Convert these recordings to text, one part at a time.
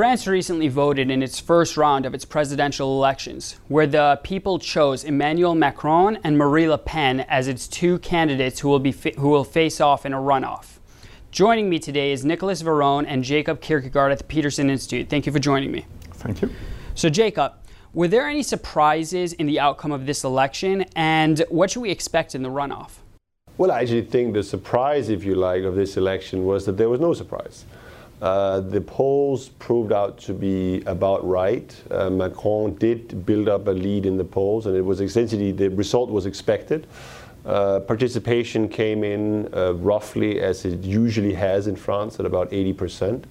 France recently voted in its first round of its presidential elections, where the people chose Emmanuel Macron and Marine Le Pen as its two candidates who will face off in a runoff. Joining me today is Nicolas Véron and Jacob Kierkegaard at the Peterson Institute. Thank you for joining me. Thank you. So Jacob, were there any surprises in the outcome of this election, and what should we expect in the runoff? Well, I actually think the surprise, if you like, of this election was that there was no surprise. The polls proved out to be about right. Macron did build up a lead in the polls, and it was essentially the result was expected. Participation came in roughly as it usually has in France, at about 80%.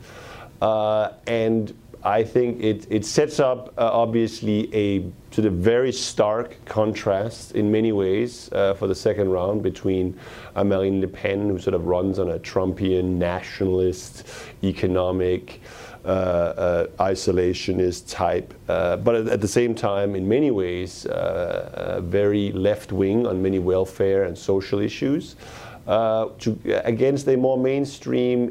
And I think it sets up, obviously, a sort of very stark contrast in many ways for the second round between Marine Le Pen, who sort of runs on a Trumpian, nationalist, economic, isolationist type, but at the same time, in many ways, very left-wing on many welfare and social issues, against a more mainstream,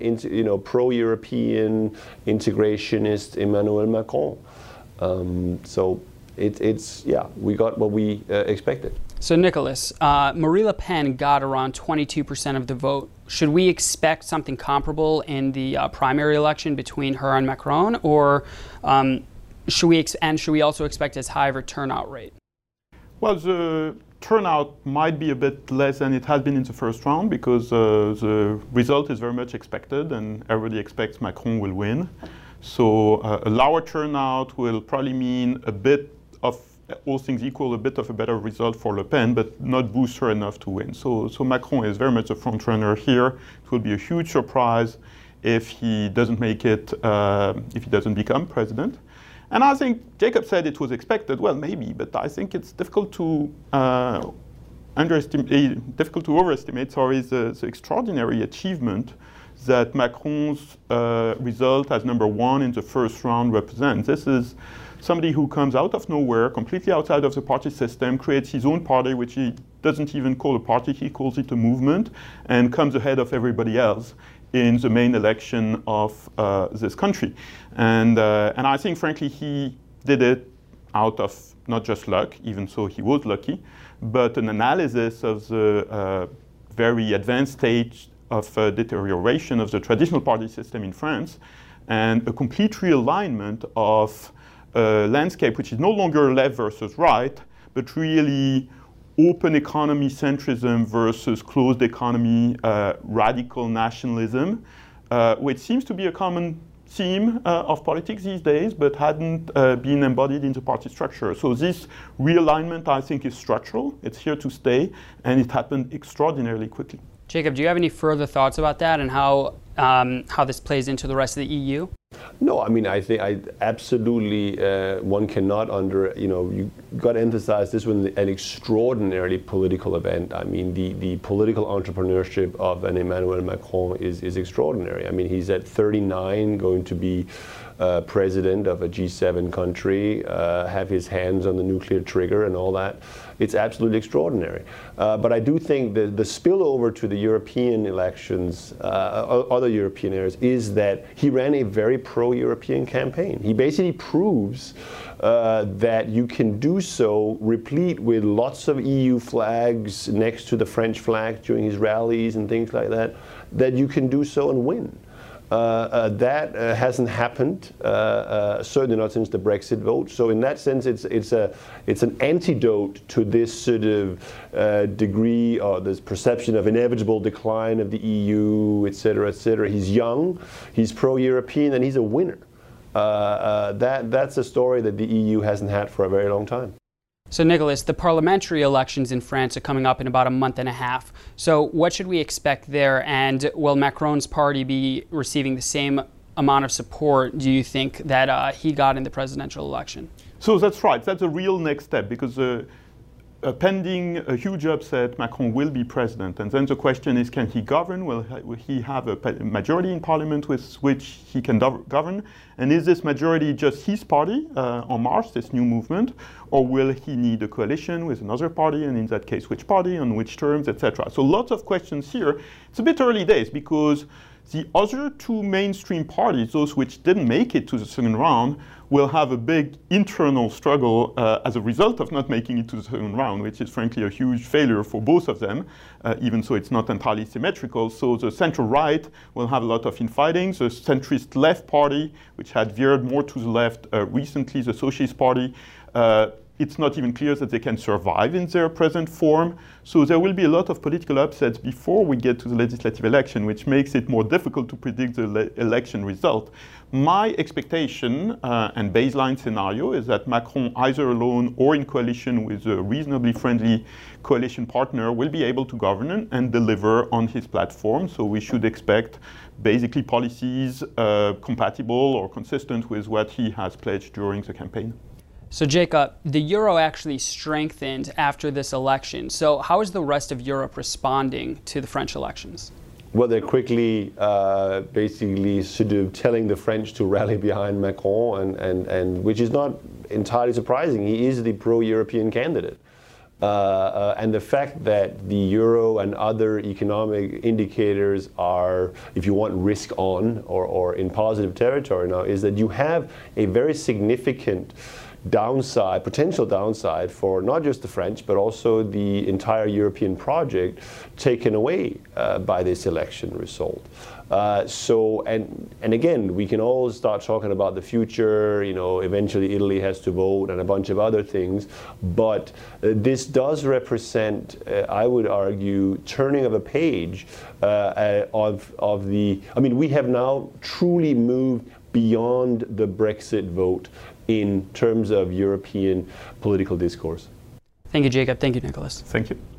pro-European integrationist Emmanuel Macron. So it's yeah, we got what we expected. So Nicolas, Marine Le Pen got around 22% of the vote. Should we expect something comparable in the primary election between her and Macron, or should we also expect as high of a turnout rate? Well, the turnout might be a bit less than it has been in the first round, because the result is very much expected and everybody expects Macron will win. So a lower turnout will probably mean a bit of, all things equal, a bit of a better result for Le Pen, but not boost her enough to win. So Macron is very much a front runner here. It will be a huge surprise if he doesn't make it, if he doesn't become president. And I think Jacob said it was expected. Well, maybe, but I think it's difficult to overestimate. Sorry, the extraordinary achievement that Macron's result as number one in the first round represents. This is somebody who comes out of nowhere, completely outside of the party system, creates his own party, which he doesn't even call a party, he calls it a movement, and comes ahead of everybody else in the main election of this country. And I think, frankly, he did it out of not just luck, even so he was lucky, but an analysis of the very advanced stage of deterioration of the traditional party system in France, and a complete realignment of a landscape which is no longer left versus right, but really open economy centrism versus closed economy radical nationalism, which seems to be a common theme of politics these days, but hadn't been embodied in the party structure. So this realignment, I think, is structural. It's here to stay, and it happened extraordinarily quickly. Jacob, do you have any further thoughts about that and how this plays into the rest of the EU? No, I mean, I think absolutely one cannot you got to emphasize this was an extraordinarily political event. I mean, the political entrepreneurship of an Emmanuel Macron is extraordinary. I mean, he's at 39 going to be president of a G7 country, have his hands on the nuclear trigger and all that. It's absolutely extraordinary. But I do think that the spillover to the European elections, other European areas, is that he ran a very pro-European campaign. He basically proves that you can do so, replete with lots of EU flags next to the French flag during his rallies and things like that, that you can do so and win. That hasn't happened, certainly not since the Brexit vote. So in that sense, it's an antidote to this sort of degree or this perception of inevitable decline of the EU, et cetera, et cetera. He's young, he's pro-European, and he's a winner. That's a story that the EU hasn't had for a very long time. So Nicolas, the parliamentary elections in France are coming up in about a month and a half. So what should we expect there, and will Macron's party be receiving the same amount of support, do you think, that he got in the presidential election? So that's right. That's a real next step, because pending a huge upset, Macron will be president. And then the question is, can he govern? Will he have a majority in parliament with which he can govern? And is this majority just his party, En Marche, this new movement? Or will he need a coalition with another party, and in that case, which party, on which terms, etc.? So lots of questions here. It's a bit early days, because The other two mainstream parties, those which didn't make it to the second round, will have a big internal struggle as a result of not making it to the second round, which is frankly a huge failure for both of them, even so it's not entirely symmetrical. So the centre-right will have a lot of infighting. The centrist left party, which had veered more to the left recently, the Socialist Party, it's not even clear that they can survive in their present form. So there will be a lot of political upsets before we get to the legislative election, which makes it more difficult to predict the election result. My expectation and baseline scenario is that Macron, either alone or in coalition with a reasonably friendly coalition partner, will be able to govern and deliver on his platform. So we should expect basically policies compatible or consistent with what he has pledged during the campaign. So Jacob, the euro actually strengthened after this election. So how is the rest of Europe responding to the French elections? Well, they're quickly basically sort of telling the French to rally behind Macron, and which is not entirely surprising. He is the pro-European candidate. And the fact that the euro and other economic indicators are, if you want, risk on or in positive territory now, is that you have a very significant downside, potential downside for not just the French, but also the entire European project taken away by this election result. So again, we can all start talking about the future, you know, eventually Italy has to vote and a bunch of other things, but this does represent, I would argue, turning of a page of the, I mean, we have now truly moved beyond the Brexit vote in terms of European political discourse. Thank you, Jacob. Thank you, Nicholas. Thank you.